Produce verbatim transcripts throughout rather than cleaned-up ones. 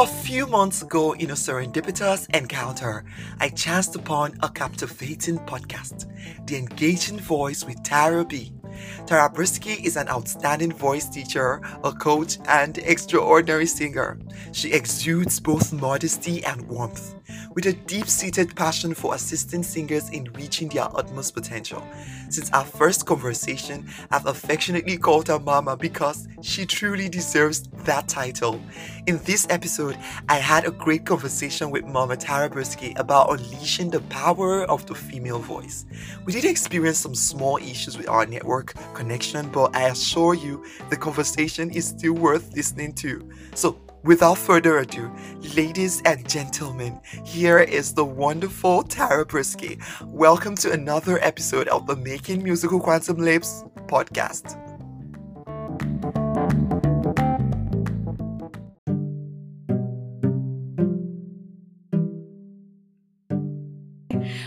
A few months ago, in a serendipitous encounter, I chanced upon a captivating podcast, The Engaging Voice with Tara B. Tara Brueske is an outstanding voice teacher, a coach, and extraordinary singer. She exudes both modesty and warmth, with a deep-seated passion for assisting singers in reaching their utmost potential. Since our first conversation, I've affectionately called her Mama because she truly deserves that title. In this episode, I had a great conversation with Mama Tara Brueske about unleashing the power of the female voice. We did experience some small issues with our network connection, but I assure you, the conversation is still worth listening to. So, without further ado, ladies and gentlemen, here is the wonderful Tara Brueske. Welcome to another episode of the Making Musical Quantum Leaps podcast.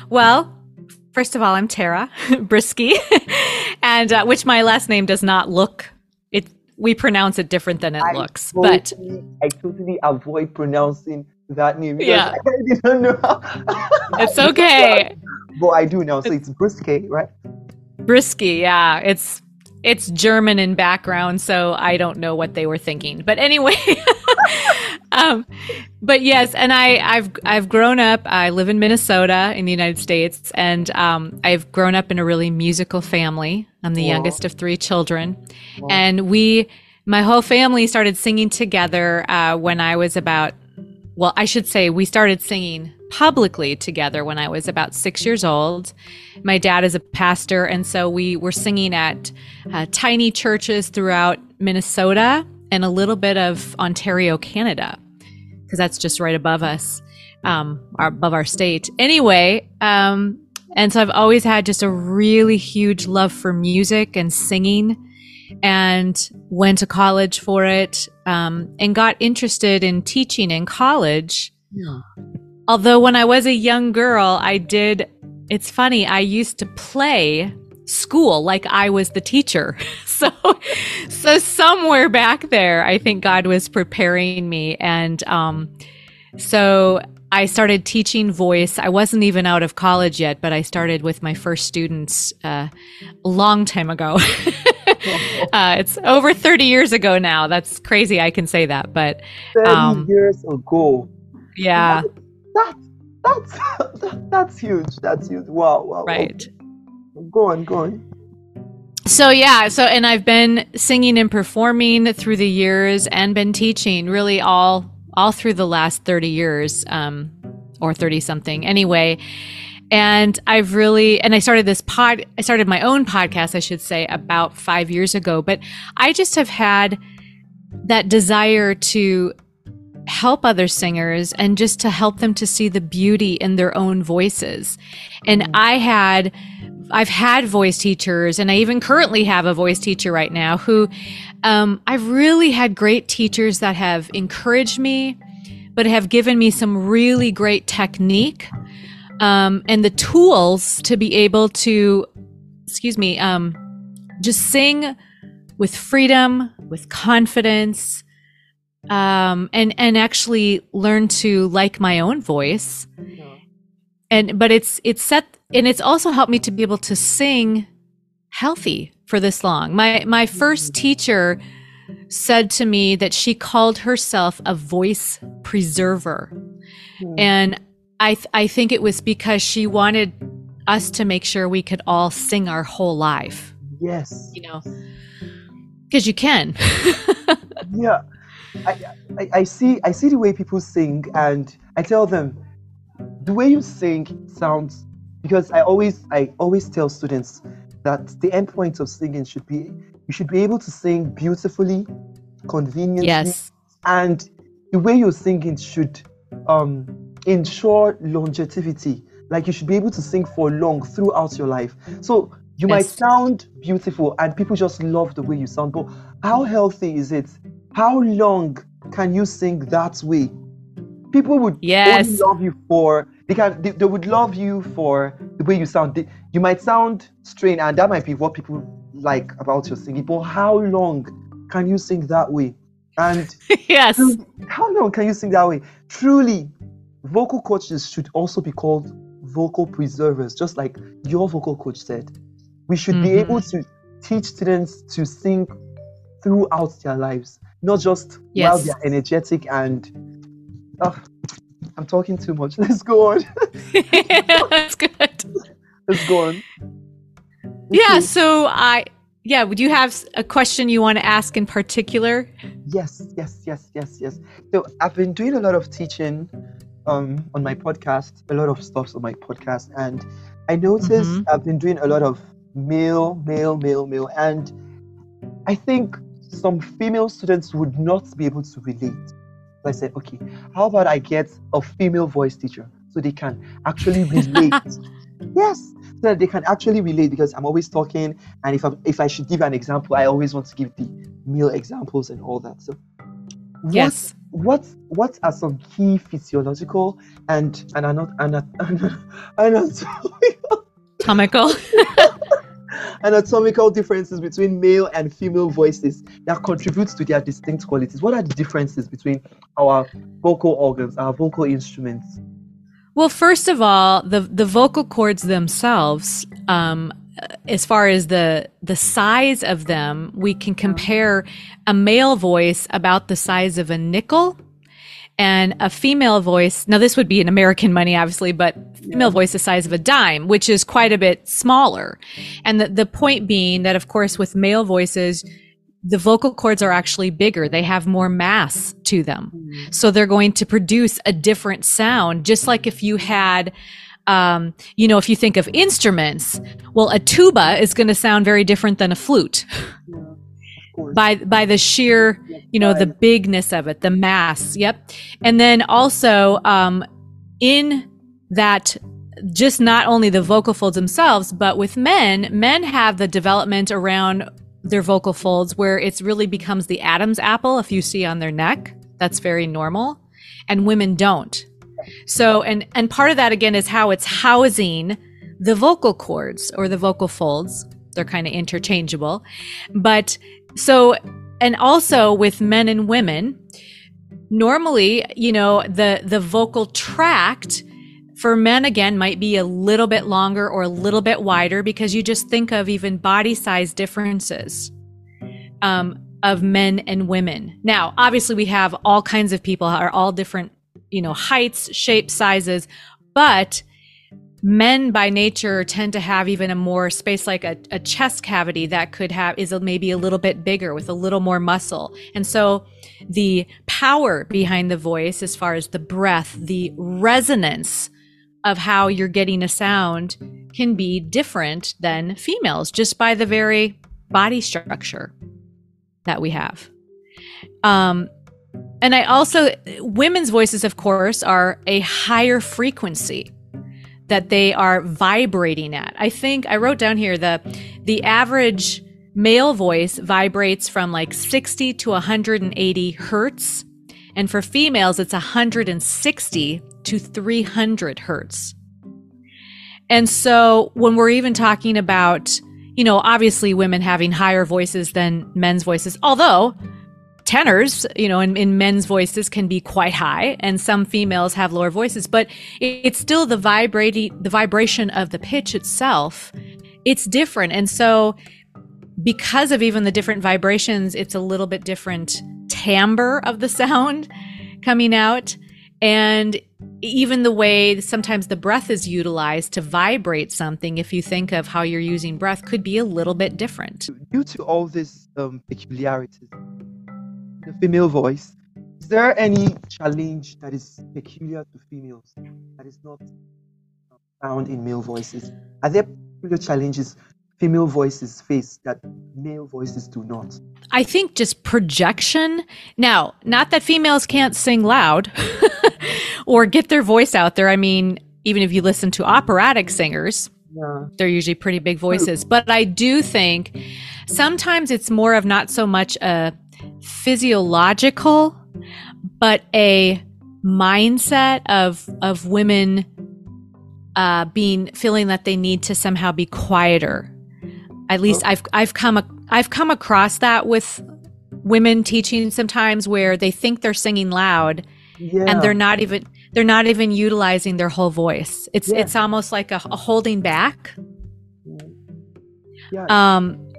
Well, first of all, I'm Tara Brueske, and uh, which my last name does not look it. We pronounce it different than it I looks, totally, but I totally avoid pronouncing that name. Yeah, I didn't know. It's okay. But I do now, so it's Brueske, right? Brueske, yeah. It's it's German in background, so I don't know what they were thinking. But anyway, um, but yes, and I I've I've grown up. I live in Minnesota in the United States, and um, I've grown up in a really musical family. I'm the wow. youngest of three children. Wow. And we, my whole family started singing together uh, when I was about, well, I should say we started singing publicly together when I was about six years old. My dad is a pastor. And so we were singing at uh, tiny churches throughout Minnesota and a little bit of Ontario, Canada, because that's just right above us, um, our, above our state. Anyway, um, and so I've always had just a really huge love for music and singing, and went to college for it, um, and got interested in teaching in college. Yeah. Although when I was a young girl, I did, it's funny, I used to play school like I was the teacher. So, so somewhere back there, I think God was preparing me. And um, so I started teaching voice. I wasn't even out of college yet, but I started with my first students uh, a long time ago. uh, it's over thirty years ago now. That's crazy I can say that, but um, thirty years ago. Yeah. That, that's, that, that's huge. That's huge. Wow, wow. Right. Okay. Go on, go on. So yeah, so and I've been singing and performing through the years and been teaching really all all through the last thirty years, um, or thirty something anyway. And I've really, and I started this pod, I started my own podcast, I should say, about five years ago, but I just have had that desire to help other singers and just to help them to see the beauty in their own voices. And I had, I've had voice teachers, and I even currently have a voice teacher right now who, um, I've really had great teachers that have encouraged me, but have given me some really great technique, um, and the tools to be able to, excuse me, um, just sing with freedom, with confidence, um, and, and actually learn to like my own voice. And, but it's, it's set, and it's also helped me to be able to sing healthy for this long. My my first teacher said to me that she called herself a voice preserver. Mm. And I th- I think it was because she wanted us to make sure we could all sing our whole life. Yes. You know, because you can. Yeah. I, I I see I see the way people sing, and I tell them, the way you sing sounds, because I always I always tell students that the end point of singing should be, you should be able to sing beautifully, conveniently, yes, and the way you're singing should um, ensure longevity. Like, you should be able to sing for long throughout your life. So you yes. might sound beautiful and people just love the way you sound, but how healthy is it? How long can you sing that way? People would yes. only love you for, they can, they, they would love you for the way you sound. They, you might sound strange, and that might be what people like about your singing, but how long can you sing that way? And yes, truly, how long can you sing that way? Truly, vocal coaches should also be called vocal preservers, just like your vocal coach said. We should mm-hmm. be able to teach students to sing throughout their lives, not just yes. while they're energetic and... Oh, I'm talking too much. Let's go on. That's good. Let's go on. Let's yeah, see. so I... Yeah, would you have a question you want to ask in particular? Yes, yes, yes, yes, yes. So I've been doing a lot of teaching um, on my podcast, a lot of stuff on my podcast. And I noticed mm-hmm. I've been doing a lot of male, male, male, male. And I think some female students would not be able to relate. So I said, okay, how about I get a female voice teacher so they can actually relate? Yes. So that they can actually relate, because I'm always talking, and if I if I should give an example, I always want to give the male examples and all that. So what, yes, what what are some key physiological and and anat- anat- anat- anatomical anatomical anatomical differences between male and female voices that contributes to their distinct qualities? What are the differences between our vocal organs, our vocal instruments? Well, first of all, the the vocal cords themselves, um, as far as the the size of them, we can compare a male voice about the size of a nickel, and a female voice. Now, this would be in American money, obviously, but female yeah. voice the size of a dime, which is quite a bit smaller. And the the point being that, of course, with male voices, the vocal cords are actually bigger. They have more mass to them. So they're going to produce a different sound, just like if you had, um, you know, if you think of instruments, well, a tuba is going to sound very different than a flute yeah, of course. by, by the sheer, you know, the bigness of it, the mass. Yep. And then also, um, in that, just not only the vocal folds themselves, but with men, men have the development around their vocal folds where it's really becomes the Adam's apple. If you see on their neck, that's very normal, and women don't. So, and, and part of that again is how it's housing the vocal cords or the vocal folds. They're kind of interchangeable, but so, and also with men and women, normally, you know, the, the vocal tract for men, again, might be a little bit longer or a little bit wider, because you just think of even body size differences um, of men and women. Now, obviously, we have all kinds of people are all different, you know, heights, shapes, sizes, but men by nature tend to have even a more space, like a, a chest cavity that could have is maybe a little bit bigger with a little more muscle. And so the power behind the voice, as far as the breath, the resonance of how you're getting a sound, can be different than females just by the very body structure that we have. Um, and I also, women's voices, of course, are a higher frequency that they are vibrating at. I think I wrote down here the the average male voice vibrates from like sixty to one hundred eighty hertz. And for females, it's one hundred sixty to three hundred hertz. And so when we're even talking about, you know, obviously women having higher voices than men's voices, although tenors, you know, in, in men's voices can be quite high, and some females have lower voices, but it, it's still the vibrating, the vibration of the pitch itself, it's different. And so because of even the different vibrations, it's a little bit different timbre of the sound coming out. And even the way sometimes the breath is utilized to vibrate something, if you think of how you're using breath, could be a little bit different. Due to all these um, peculiarities, the female voice, is there any challenge that is peculiar to females that is not found in male voices? Are there particular challenges female voices face that male voices do not? I think just projection. Now, not that females can't sing loud or get their voice out there. I mean, even if you listen to operatic singers, yeah, they're usually pretty big voices. But I do think sometimes it's more of not so much a physiological, but a mindset of of women uh, being feeling that they need to somehow be quieter. At least I've I've come I've come across that with women teaching sometimes where they think they're singing loud yeah. and they're not even they're not even utilizing their whole voice. It's yeah. it's almost like a, a holding back. Yeah. Um,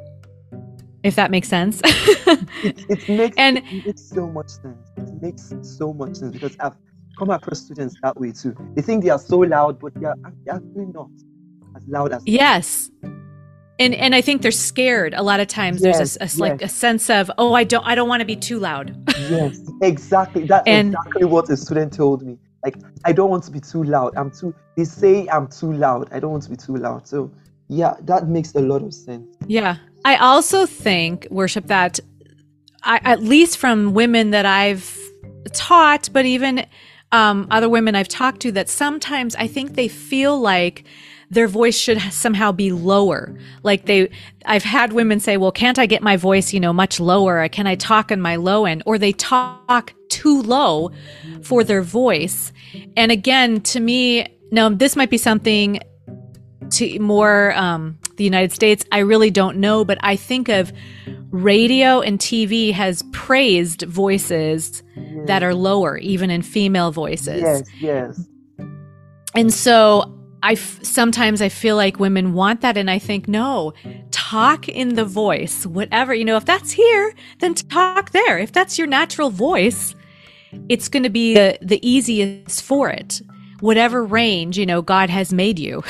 if that makes sense. it, it makes and it makes so much sense. It makes so much sense because I've come across students that way too. They think they are so loud, but they are actually not as loud as yes. And and I think they're scared a lot of times. Yes, there's a, a yes. like a sense of, oh, I don't I don't want to be too loud. Yes, exactly. That's and, exactly what a student told me. Like, I don't want to be too loud. I'm too. They say I'm too loud. I don't want to be too loud. So yeah, that makes a lot of sense. Yeah, I also think, Worship, that I, at least from women that I've taught, but even um, other women I've talked to, that sometimes I think they feel like their voice should somehow be lower. Like they, I've had women say, well, can't I get my voice, you know, much lower? Can I talk in my low end? Or they talk too low for their voice. And again, to me, now this might be something to more um, the United States, I really don't know, but I think of radio and T V has praised voices yes. that are lower, even in female voices. Yes, yes. And so, I f- sometimes I feel like women want that, and I think, no, talk in the voice, whatever, you know, if that's here, then talk there. If that's your natural voice, it's going to be the, the easiest for it, whatever range, you know, God has made you.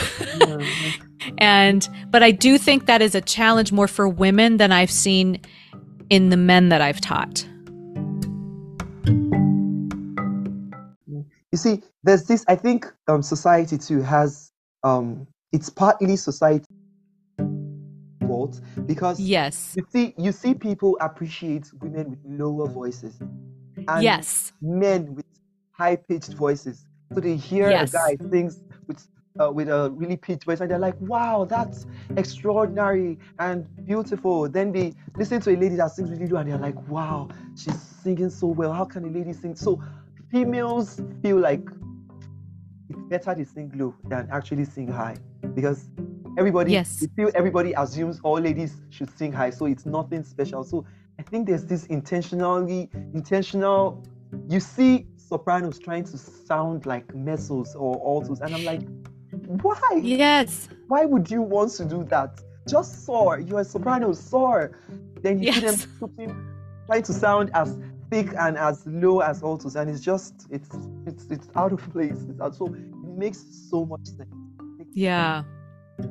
And, but I do think that is a challenge more for women than I've seen in the men that I've taught. You see, there's this, I think um, society too has, um, it's partly society's fault because yes. you see you see people appreciate women with lower voices and yes. men with high-pitched voices. So they hear yes. a guy sings with, uh, with a really pitched voice and they're like, wow, that's extraordinary and beautiful. Then they listen to a lady that sings really low and they're like, wow, she's singing so well. How can a lady sing so... Females feel like it's better to sing low than actually sing high because everybody yes. feel everybody assumes all ladies should sing high, so it's nothing special. So I think there's this intentionally intentional. You see sopranos trying to sound like mezzo's or altos, and I'm like, why? Yes. Why would you want to do that? Just soar. You're a soprano, soar. Then you yes. see them trying to sound as thick and as low as altos, and it's just it's it's it's out of place. It's out, so it makes so much sense. Yeah. I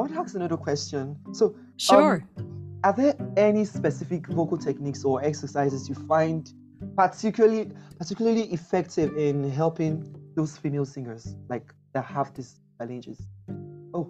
want to ask another question. So, sure. Um, are there any specific vocal techniques or exercises you find particularly particularly effective in helping those female singers like that have these challenges? Oh.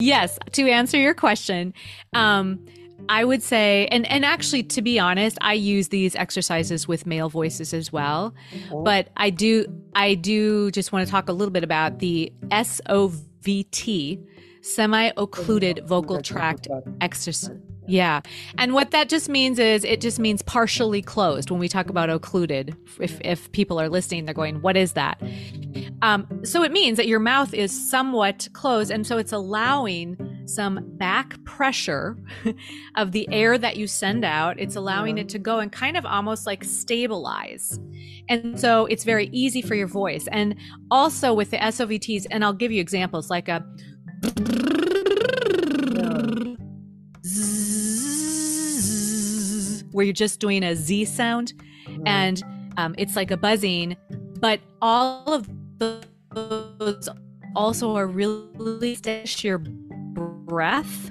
Yes. To answer your question. Um, I would say, and, and actually, to be honest, I use these exercises with male voices as well. Okay. But I do, I do just want to talk a little bit about the S O V T, semi-occluded vocal tract exercise. Yeah. And what that just means is it just means partially closed. When we talk about occluded, if, if people are listening, they're going, what is that? Um, so it means that your mouth is somewhat closed. And so it's allowing some back pressure of the air that you send out. It's allowing it to go and kind of almost like stabilize. And so it's very easy for your voice. And also with the S O V Ts, and I'll give you examples like a where you're just doing a Z sound and um, it's like a buzzing, but all of those also are really stish your breath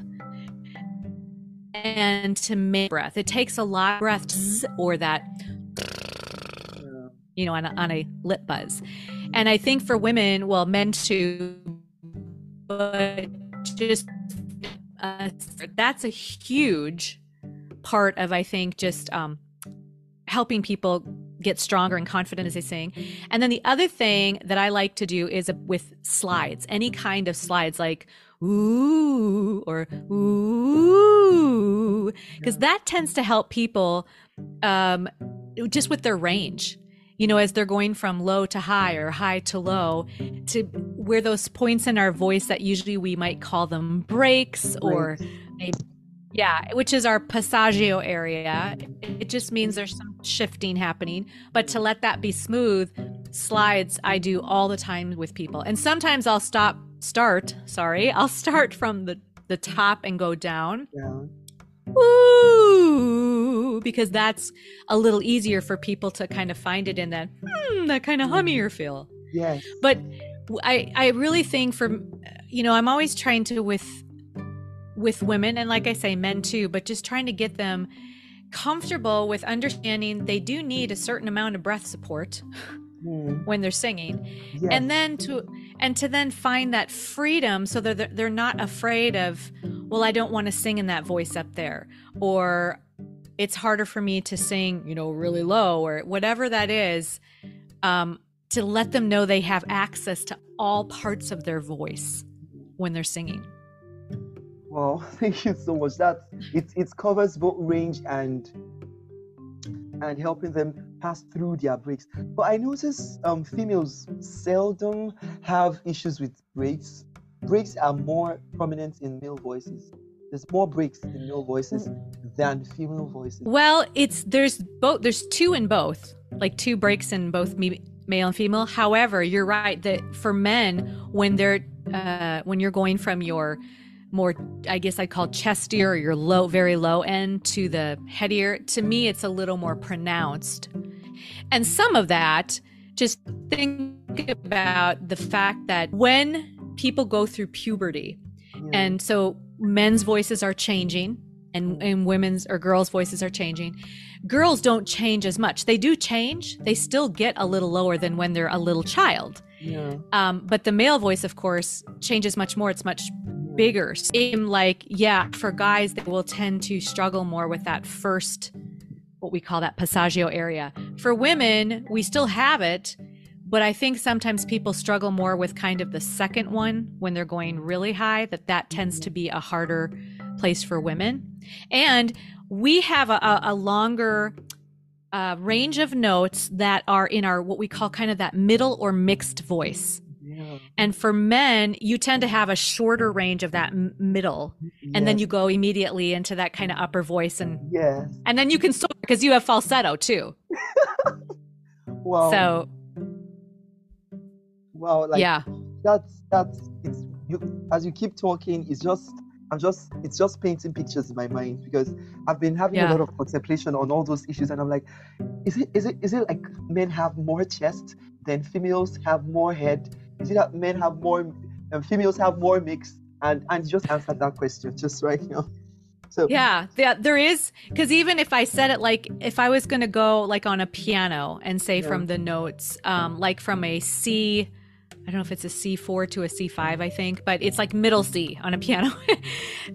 and to make breath. It takes a lot of breath or that, you know, on a, on a lip buzz. And I think for women, well, men too, but just uh, that's a huge part of, I think, just um, helping people get stronger and confident as they sing. And then the other thing that I like to do is with slides, any kind of slides like ooh or ooh, because that tends to help people um, just with their range, you know, as they're going from low to high or high to low, to where those points in our voice that usually we might call them breaks or a Yeah, which is our passaggio area. It just means there's some shifting happening. But to let that be smooth, slides I do all the time with people. And sometimes I'll stop, start, sorry, I'll start from the, the top and go down. Yeah. Ooh, because that's a little easier for people to kind of find it in that, hmm, that kind of hummier feel. Yes. But I, I really think for, you know, I'm always trying to with, with women, and like I say, men too, but just trying to get them comfortable with understanding they do need a certain amount of breath support mm. when they're singing. Yes. And then to, and to then find that freedom so that they're not afraid of, well, I don't want to sing in that voice up there, or it's harder for me to sing, you know, really low, or whatever that is, um, to let them know they have access to all parts of their voice when they're singing. Well, thank you so much. That it it covers both range and and helping them pass through their breaks. But I notice um, females seldom have issues with breaks. Breaks are more prominent in male voices. There's more breaks in male voices than female voices. Well, it's there's both. There's two in both, like two breaks in both male and female. However, you're right that for men, when they're uh, when you're going from your more, I guess I'd call chestier or your low, very low end to the headier, to me, it's a little more pronounced. And some of that, just think about the fact that when people go through puberty, yeah. and so men's voices are changing and, and women's or girls' voices are changing. Girls don't change as much. They do change. They still get a little lower than when they're a little child. Yeah. Um, but the male voice, of course, changes much more. It's much bigger. Same like, yeah, for guys, they will tend to struggle more with that first, what we call that passaggio area. For women, we still have it, but I think sometimes people struggle more with kind of the second one when they're going really high, that that tends to be a harder place for women. And we have a, a longer uh, range of notes that are in our, what we call kind of that middle or mixed voice. Yeah. And for men, you tend to have a shorter range of that m- middle, yes. and then you go immediately into that kind of upper voice, and yes. and then you can soar because you have falsetto too. Wow. So. Wow. Like, yeah. That's that's it's you, as you keep talking, it's just I'm just it's just painting pictures in my mind because I've been having yeah. a lot of contemplation on all those issues, and I'm like, is it is it is it like men have more chest than females have more head? Is it that men have more, um, females have more mix? And and just answer that question just right now. So yeah, yeah, there is, because even if I said it like, if I was going to go like on a piano and say yeah. from the notes, um, like from a C, I don't know if it's a C four to a C five, I think, but it's like middle C on a piano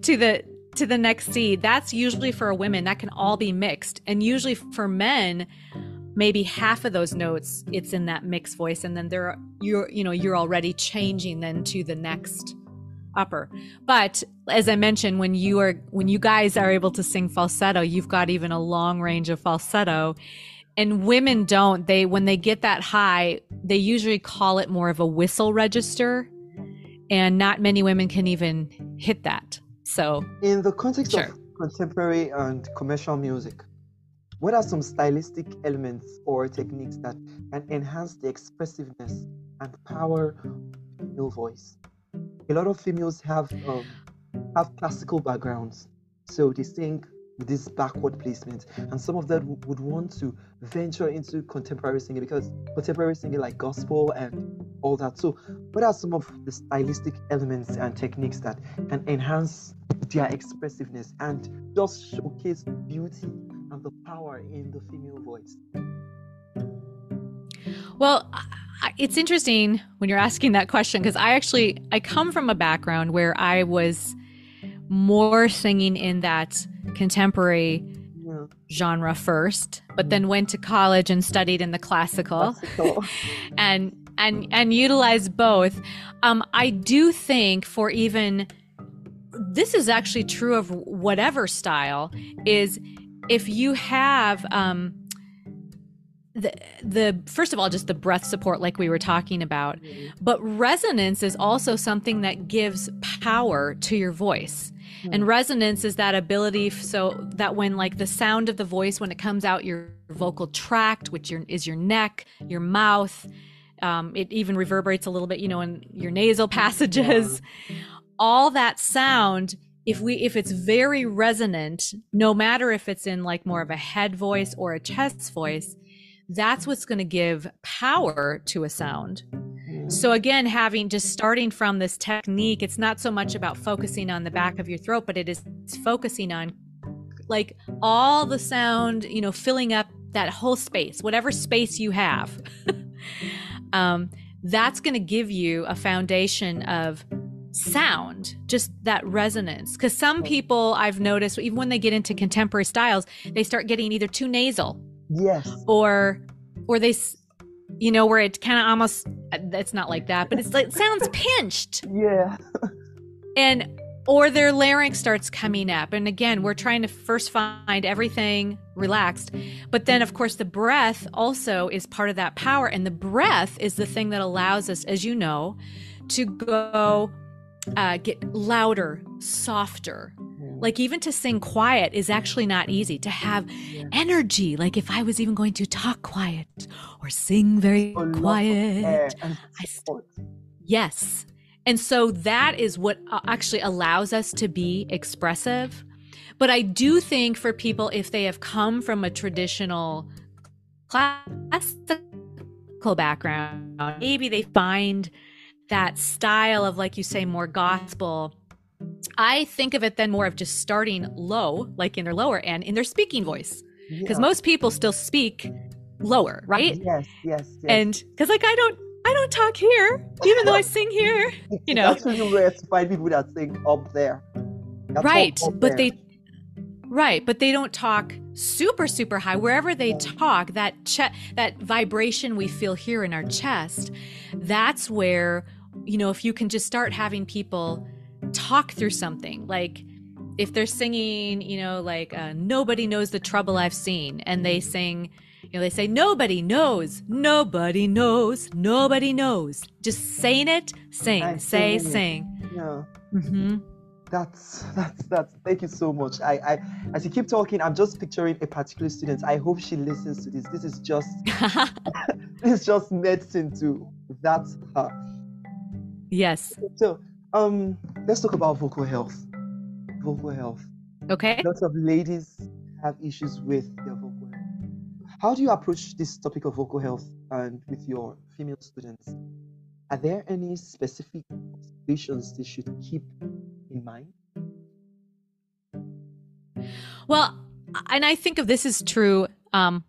to the to the next C. That's usually for women. That can all be mixed, and usually for men, maybe half of those notes it's in that mixed voice, and then there you're you know you're already changing then to the next upper. But as I mentioned, when you are when you guys are able to sing falsetto, you've got even a long range of falsetto, and women don't. They when they get that high, they usually call it more of a whistle register, and not many women can even hit that. So in the context sure. of contemporary and commercial music, what are some stylistic elements or techniques that can enhance the expressiveness and power of female voice? A lot of females have um, have classical backgrounds, so they sing with this backward placement, and some of them w- would want to venture into contemporary singing because contemporary singing like gospel and all that. So what are some of the stylistic elements and techniques that can enhance their expressiveness and just showcase beauty and the power in the female voice? Well, it's interesting when you're asking that question, because I actually, I come from a background where I was more singing in that contemporary yeah. genre first, but yeah. then went to college and studied in the classical, classical. and, and, and utilized both. Um, I do think for even, this is actually true of whatever style is, if you have um, the the first of all, just the breath support like we were talking about, but resonance is also something that gives power to your voice. And resonance is that ability so that when like the sound of the voice, when it comes out your vocal tract, which your, is your neck, your mouth, um, it even reverberates a little bit, you know, in your nasal passages, all that sound, if we if it's very resonant, no matter if it's in like more of a head voice or a chest voice, that's what's going to give power to a sound. So again, having just starting from this technique, it's not so much about focusing on the back of your throat, but it is focusing on like all the sound, you know, filling up that whole space, whatever space you have. um, that's going to give you a foundation of sound, just that resonance. Because some people I've noticed, even when they get into contemporary styles, they start getting either too nasal. Yes. Or, or they, you know, where it kind of almost, it's not like that, but it's like, it sounds pinched. Yeah. And, or their larynx starts coming up. And again, we're trying to first find everything relaxed. But then of course the breath also is part of that power. And the breath is the thing that allows us, as you know, to go, uh, get louder, softer. Like even to sing quiet is actually not easy, to have energy. Like if I was even going to talk quiet or sing very quiet, I st- yes. And so that is what actually allows us to be expressive. But I do think for people, if they have come from a traditional classical background, maybe they find that style of, like you say, more gospel. I think of it then more of just starting low, like in their lower end, in their speaking voice, because yeah. most people still speak lower, right? Yes, yes, yes. And because like I don't, I don't talk here, even though I sing here. You know, that's really rare to find people that sing up there. That's right, up, up but there. they, right, but they don't talk super, super high. Wherever they talk, that che- that vibration we feel here in our chest, that's where, you know, if you can just start having people talk through something, like if they're singing, you know, like uh, nobody knows the trouble I've seen, and they sing, you know, they say nobody knows, nobody knows, nobody knows. Just saying it, sing, I'm say, sing. It. Yeah. Mm-hmm. That's that's that's. Thank you so much. I, I as you keep talking, I'm just picturing a particular student. I hope she listens to this. This is just this is just medicine to that her. Yes. So. Um, let's talk about vocal health. Vocal health. Okay. Lots of ladies have issues with their vocal health. How do you approach this topic of vocal health and with your female students? Are there any specific observations they should keep in mind? Well, and I think of this as true, um,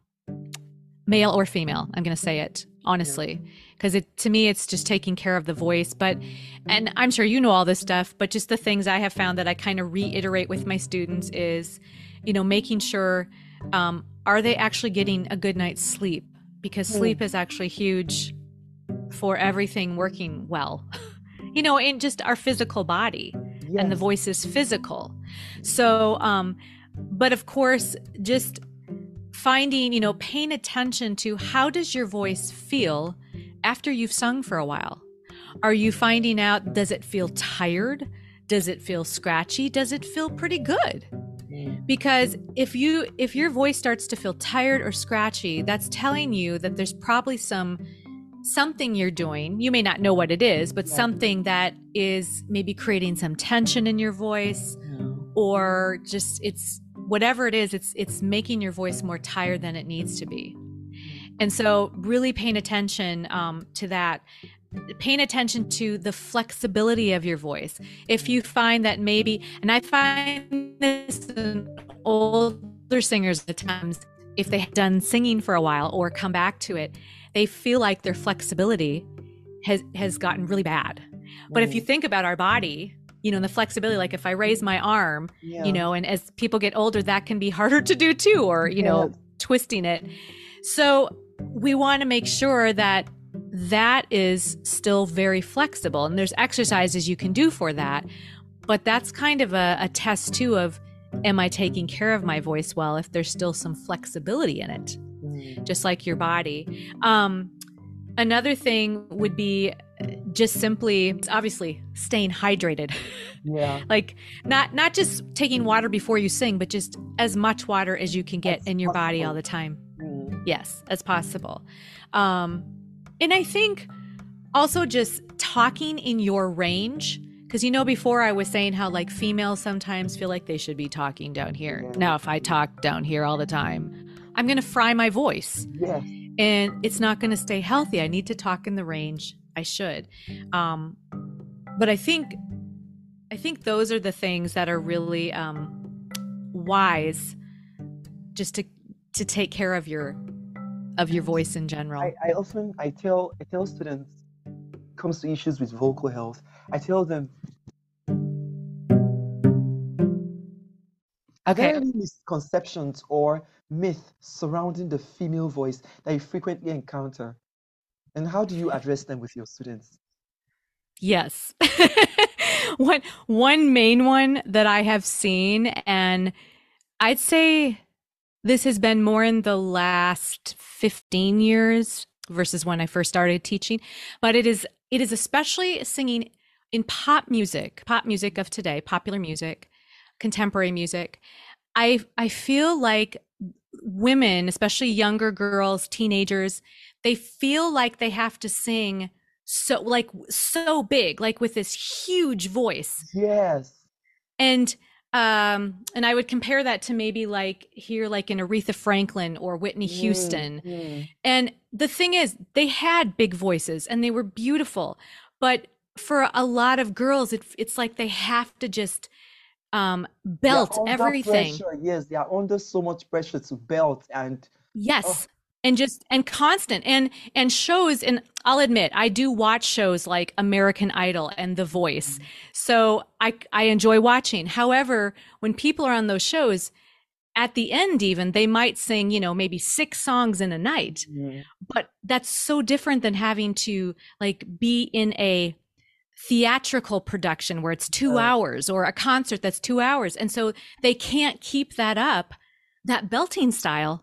male or female. I'm going to say it honestly. Yeah. Because it, to me, it's just taking care of the voice. But, and I'm sure you know all this stuff, but just the things I have found that I kind of reiterate with my students is, you know, making sure, um, are they actually getting a good night's sleep? Because sleep is actually huge for everything working well, you know, in just our physical body. Yes. And the voice is physical. So, um, but of course, just finding, you know, paying attention to how does your voice feel after you've sung for a while. Are you finding out, does it feel tired? Does it feel scratchy? Does it feel pretty good? Because if you if your voice starts to feel tired or scratchy, that's telling you that there's probably some something you're doing. You may not know what it is, but something that is maybe creating some tension in your voice, or just it's whatever it is, it's it's making your voice more tired than it needs to be. And so really paying attention um, to that, paying attention to the flexibility of your voice. If you find that maybe, and I find this in older singers at times, if they have done singing for a while or come back to it, they feel like their flexibility has, has gotten really bad. But if you think about our body, you know, and the flexibility, like if I raise my arm, yeah. you know, and as people get older, that can be harder to do too, or, you yeah. know, twisting it. So we want to make sure that that is still very flexible, and there's exercises you can do for that, but that's kind of a, a test too of, am I taking care of my voice well if there's still some flexibility in it? Mm-hmm. mm-hmm. just like your body. Um, another thing would be just simply, obviously, staying hydrated. Yeah. Like not not just taking water before you sing, but just as much water as you can get that's in your possible. Body all the time. Mm-hmm. Yes, as possible. Um, and I think also just talking in your range. Because, you know, before I was saying how like females sometimes feel like they should be talking down here. Yeah. Now, if I talk down here all the time, I'm going to fry my voice. Yes. And it's not going to stay healthy. I need to talk in the range I should. Um, but I think I think those are the things that are really um, wise just to to take care of your of your voice in general. I, I often I tell I tell students comes to issues with vocal health, I tell them, are there any misconceptions or myths surrounding the female voice that you frequently encounter? And how do you address them with your students? Yes. one, one main one that I have seen, and I'd say this has been more in the last fifteen years versus when I first started teaching, but it is It is especially singing in pop music, pop music of today, popular music, contemporary music. I I feel like women, especially younger girls, teenagers, they feel like they have to sing so like so big, like with this huge voice. Yes. And um and I would compare that to maybe like here like an Aretha Franklin or Whitney Houston. Mm-hmm. And the thing is, they had big voices and they were beautiful, but for a lot of girls it, it's like they have to just um belt everything. Pressure. Yes, they are under so much pressure to belt and yes oh. and just and constant and and shows. And I'll admit, I do watch shows like American Idol and The Voice, so I I enjoy watching. However, when people are on those shows, at the end even, they might sing, you know, maybe six songs in a night. Yeah. But that's so different than having to like be in a theatrical production where it's two right. hours, or a concert that's two hours. And so they can't keep that up, that belting style,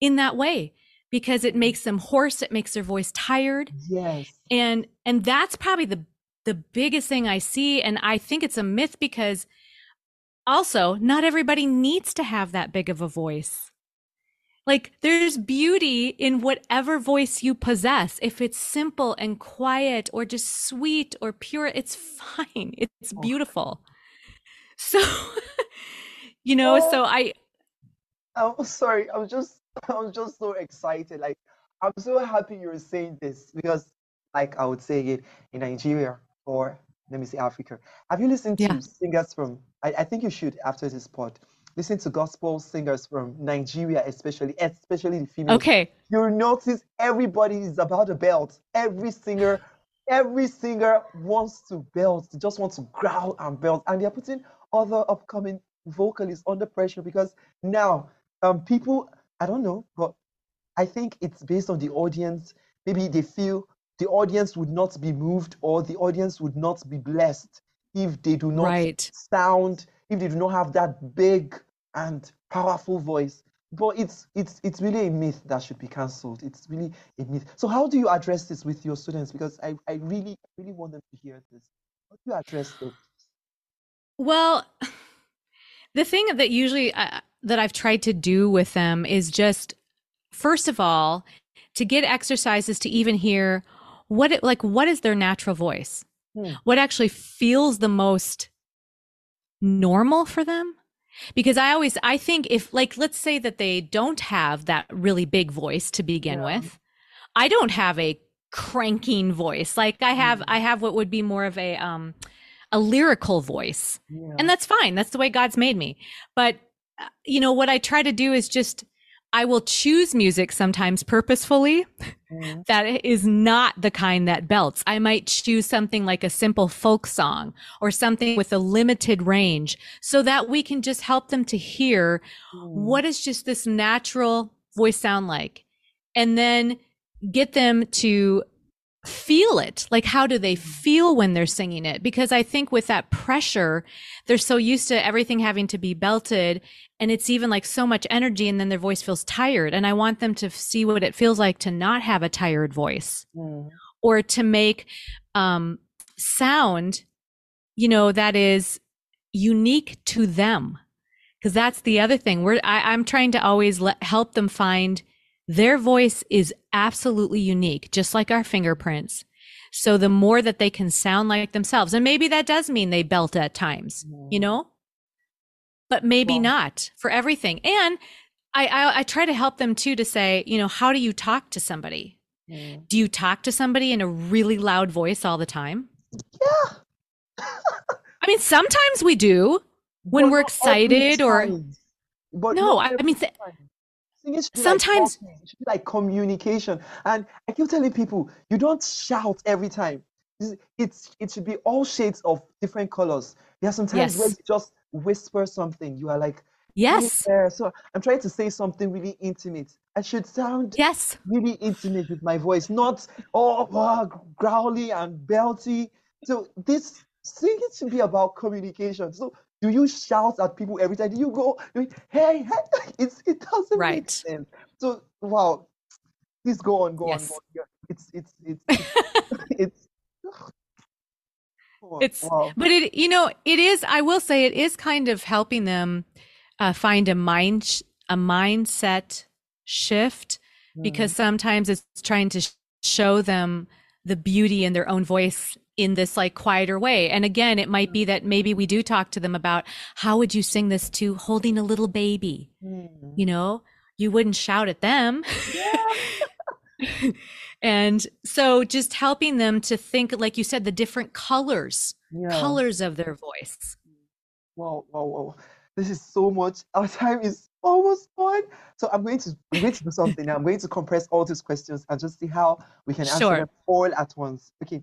in that way, because it makes them hoarse, it makes their voice tired. Yes. And and that's probably the the biggest thing I see. And I think it's a myth, because also, not everybody needs to have that big of a voice. Like, there's beauty in whatever voice you possess. If it's simple and quiet or just sweet or pure, it's fine. It's beautiful. So, you know, oh, so I... I'm sorry. I was just, I was just so excited. Like, I'm so happy you were saying this, because, like, I would say it in Nigeria, or let me say Africa. Have you listened yeah. to singers from... I, I think you should, after this pod, listen to gospel singers from Nigeria, especially, especially the females. Okay. You'll notice everybody is about a belt. Every singer, every singer wants to belt. They just want to growl and belt. And they're putting other upcoming vocalists under pressure, because now um, people, I don't know, but I think it's based on the audience. Maybe they feel the audience would not be moved, or the audience would not be blessed if they do not right. sound, if they do not have that big and powerful voice. But it's it's it's really a myth that should be cancelled. It's really a myth. So how do you address this with your students? Because I, I really really want them to hear this. How do you address this? Well, the thing that usually uh, that I've tried to do with them is just, first of all, to get exercises to even hear what it, like what is their natural voice. What actually feels the most normal for them? Because I always, I think if like, let's say that they don't have that really big voice to begin yeah. with. I don't have a cranking voice. Like I have, mm-hmm. I have what would be more of a, um, a lyrical voice, yeah. and that's fine. That's the way God's made me. But you know, what I try to do is just, I will choose music sometimes purposefully mm-hmm. that is not the kind that belts. I might choose something like a simple folk song or something with a limited range, so that we can just help them to hear mm-hmm. what is just this natural voice sound like, and then get them to feel it? Like, how do they feel when they're singing it? Because I think with that pressure, they're so used to everything having to be belted, and it's even like so much energy, and then their voice feels tired. And I want them to see what it feels like to not have a tired voice, mm. or to make um, sound, you know, that is unique to them. Because that's the other thing. We're I, I'm trying to always let, help them find their voice is absolutely unique, just like our fingerprints. So the more that they can sound like themselves, and maybe that does mean they belt at times, mm. you know, but maybe well. not for everything. And I, I I try to help them too to say, you know, how do you talk to somebody? Mm. Do you talk to somebody in a really loud voice all the time? Yeah. I mean, sometimes we do when well, we're excited or but no, I mean. Th- Sometimes like, it should be like communication, and I keep telling people, you don't shout every time. It's it should be all shades of different colors. Yeah, sometimes yes. when you just whisper something, you are like, yes. Hey, so I'm trying to say something really intimate. I should sound yes really intimate with my voice, not all oh, oh, growly and belty. So this singing should be about communication. So. Do you shout at people every time? Do you go, hey, hey? It's, it doesn't right. make sense. So, wow, please go on, go yes. on, go on. It's, it's, it's, it's, oh, it's wow. But it, you know, it is, I will say it is kind of helping them uh, find a mind, sh- a mindset shift, mm. because sometimes it's trying to sh- show them the beauty in their own voice in this like quieter way. And again, it might be that maybe we do talk to them about how would you sing this to holding a little baby? Mm. You know, you wouldn't shout at them. Yeah. And so just helping them to think, like you said, the different colors, yeah. colors of their voice. Wow, wow, wow. This is so much. Our time is almost gone. So I'm going to, I'm going to do something now. I'm going to compress all these questions and just see how we can answer sure. them all at once. Okay.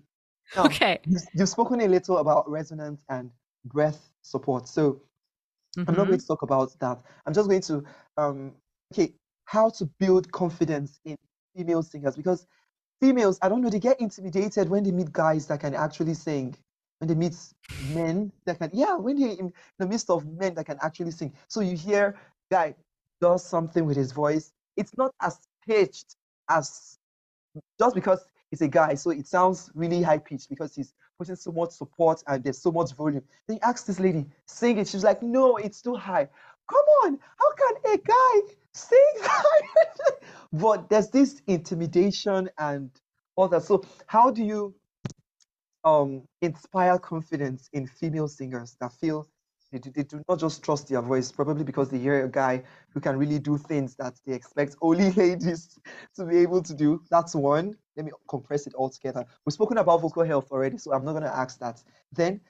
Now, okay. You've spoken a little about resonance and breath support. So mm-hmm. I'm not going to talk about that. I'm just going to, um, okay, how to build confidence in female singers, because females, I don't know, they get intimidated when they meet guys that can actually sing, when they meet men that can, yeah, when they're in the midst of men that can actually sing. So you hear guy does something with his voice. It's not as pitched as just because he's a guy, so it sounds really high-pitched because he's putting so much support and there's so much volume. Then he asked this lady, sing it. She's like, no, it's too high. Come on, how can a guy sing that? But there's this intimidation and all that. So how do you um, inspire confidence in female singers that feel they do, they do not just trust their voice, probably because they hear a guy who can really do things that they expect only ladies to be able to do? That's one. Let me compress it all together. We've spoken about vocal health already, so I'm not going to ask that. Then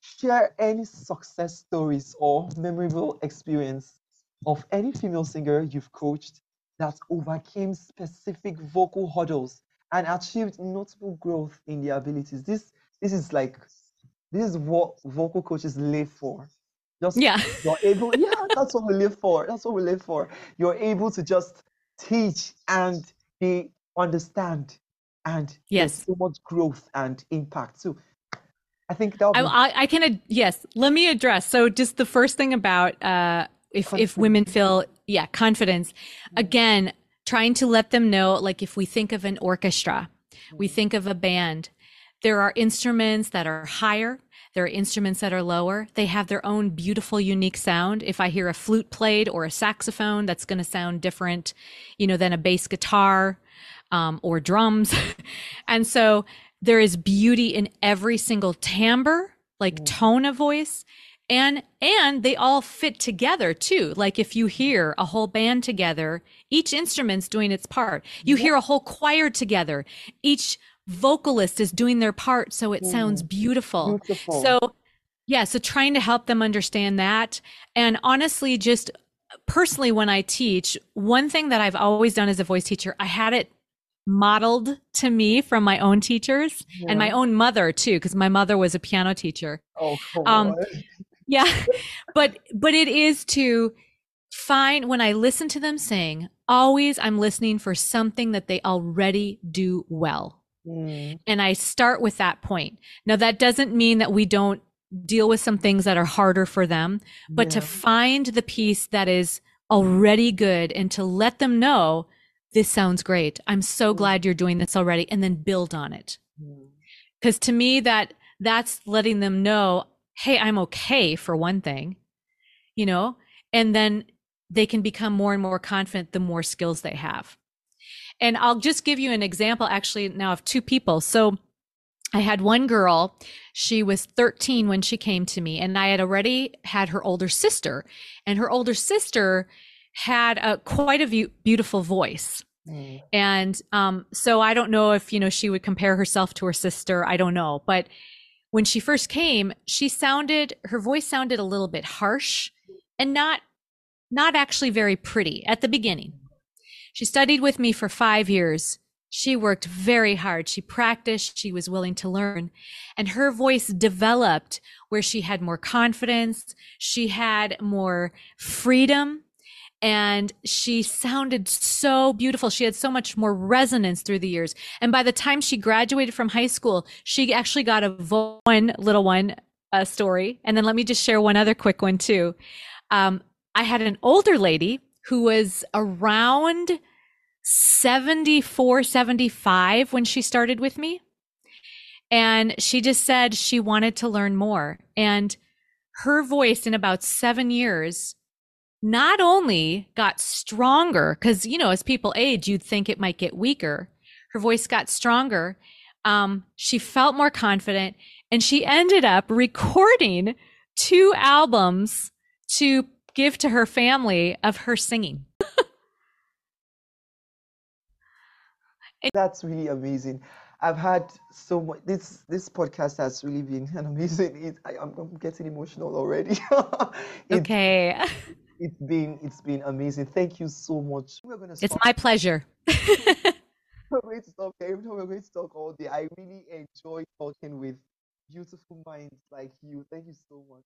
share any success stories or memorable experience of any female singer you've coached that overcame specific vocal hurdles and achieved notable growth in their abilities. This, this is like, this is what vocal coaches live for. Just yeah. you're able, yeah, that's what we live for. That's what we live for. You're able to just teach and they understand. And yes, so much growth and impact. So I think that would be- I, I can, yes, let me address. So just the first thing about uh, if, confidence. if women feel, yeah, confidence, again, trying to let them know, like if we think of an orchestra, mm-hmm. we think of a band, there are instruments that are higher. There are instruments that are lower. They have their own beautiful, unique sound. If I hear a flute played or a saxophone, that's going to sound different, you know, than a bass guitar. Um, or drums. And so there is beauty in every single timbre, like mm. tone of voice, and and they all fit together too. Like if you hear a whole band together, each instrument's doing its part. You yeah. hear a whole choir together, each vocalist is doing their part, so it mm. sounds beautiful. beautiful. So yeah, so trying to help them understand that. And honestly, just personally, when I teach, one thing that I've always done as a voice teacher, I had it modeled to me from my own teachers yeah. and my own mother too, because my mother was a piano teacher. Oh, cool. um, yeah, but but it is to find, when I listen to them sing, always I'm listening for something that they already do well. Mm. And I start with that point. Now, that doesn't mean that we don't deal with some things that are harder for them, but yeah. to find the piece that is already good and to let them know, this sounds great. I'm so glad you're doing this already. And then build on it. Because to me, that that's letting them know, hey, I'm okay for one thing, you know, and then they can become more and more confident the more skills they have. And I'll just give you an example actually now of two people. So I had one girl, she was thirteen when she came to me, and I had already had her older sister, and her older sister had a quite a view, beautiful voice. Mm. And um, so I don't know if, you know, she would compare herself to her sister. I don't know. But when she first came, she sounded, her voice sounded a little bit harsh and not, not actually very pretty at the beginning. She studied with me for five years. She worked very hard. She practiced. She was willing to learn. And her voice developed where she had more confidence. She had more freedom. And she sounded so beautiful. She had so much more resonance through the years. And by the time she graduated from high school, she actually got a vo- one little one uh, story. And then let me just share one other quick one too. Um, I had an older lady who was around seventy-four, seventy-five when she started with me. And she just said she wanted to learn more. And her voice in about seven years not only got stronger, because, you know, as people age, you'd think it might get weaker. Her voice got stronger. Um, she felt more confident, and she ended up recording two albums to give to her family of her singing. That's really amazing. I've had so much, this this podcast has really been an amazing, it, I, I'm, I'm getting emotional already. it, okay. It's been, it's been amazing. Thank you so much. We're going to stop. It's my pleasure. We're going to stop here. We're going to talk all day. I really enjoy talking with beautiful minds like you. Thank you so much.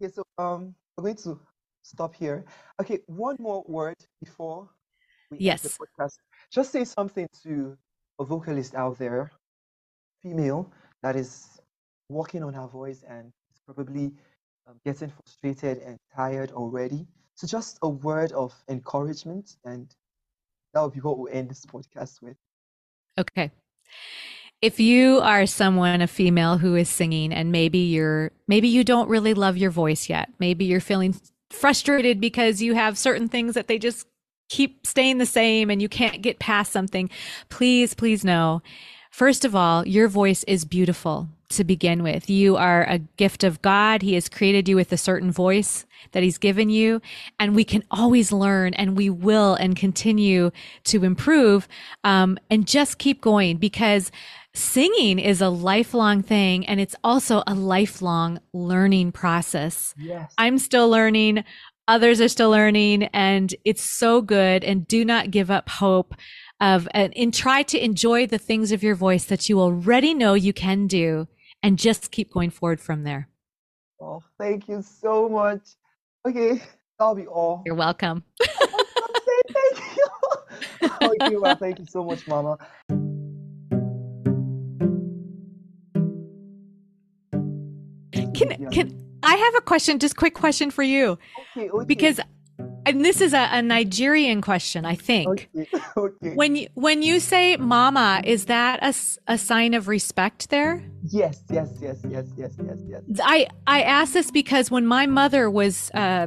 Okay, so um, we're going to stop here. Okay, one more word before we yes. end the podcast. Just say something to a vocalist out there, female, that is working on her voice and is probably um, getting frustrated and tired already. So just a word of encouragement, and that will be what we'll end this podcast with. Okay. If you are someone, a female who is singing, and maybe you're, maybe you don't really love your voice yet, maybe you're feeling frustrated because you have certain things that they just keep staying the same and you can't get past something, please, please know, first of all, your voice is beautiful to begin with. You are a gift of God. He has created you with a certain voice that he's given you, and we can always learn, and we will, and continue to improve, um, and just keep going, because singing is a lifelong thing, and it's also a lifelong learning process. Yes. I'm still learning. Others are still learning, and it's so good. And do not give up hope of, and, and try to enjoy the things of your voice that you already know you can do, and just keep going forward from there. Oh, thank you so much. Okay, that'll be all. You're welcome. Thank you. Oh, you are. Thank you so much, Mama. Can yeah. can. I have a question, just quick question for you, okay, okay. because, and this is a, a Nigerian question, I think. Okay, okay. When you when you say "mama," is that a, a sign of respect there? Yes, yes, yes, yes, yes, yes, yes. I I asked this because when my mother was, uh,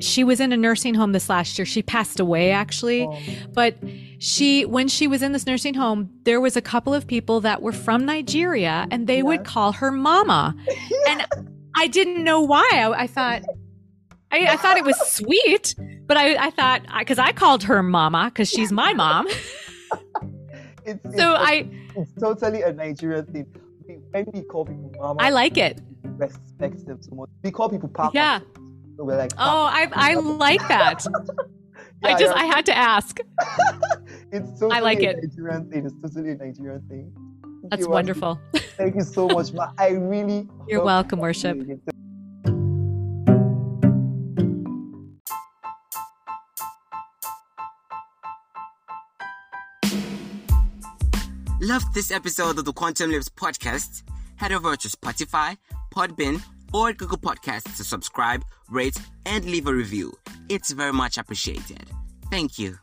she was in a nursing home this last year. She passed away actually, oh. but she when she was in this nursing home, there was a couple of people that were from Nigeria, and they yes. would call her "mama," and. I didn't know why. I, I thought, I, I thought it was sweet, but I, I thought, because I, I called her Mama because she's my mom. it's, so it's, I, it's totally a Nigerian thing. When we call people Mama, I like it. Respect them so much. We call people Papa. Yeah. So we're like, Papa, oh, I, I like that. yeah, I just, yeah. I had to ask. it's totally I like a it. Nigerian thing. It's totally a Nigerian thing. That's you wonderful. Are, thank you so much, Ma. I really. You're welcome, Worship. You. Loved this episode of the Quantum Leaps Podcast? Head over to Spotify, Podbean, or Google Podcasts to subscribe, rate, and leave a review. It's very much appreciated. Thank you.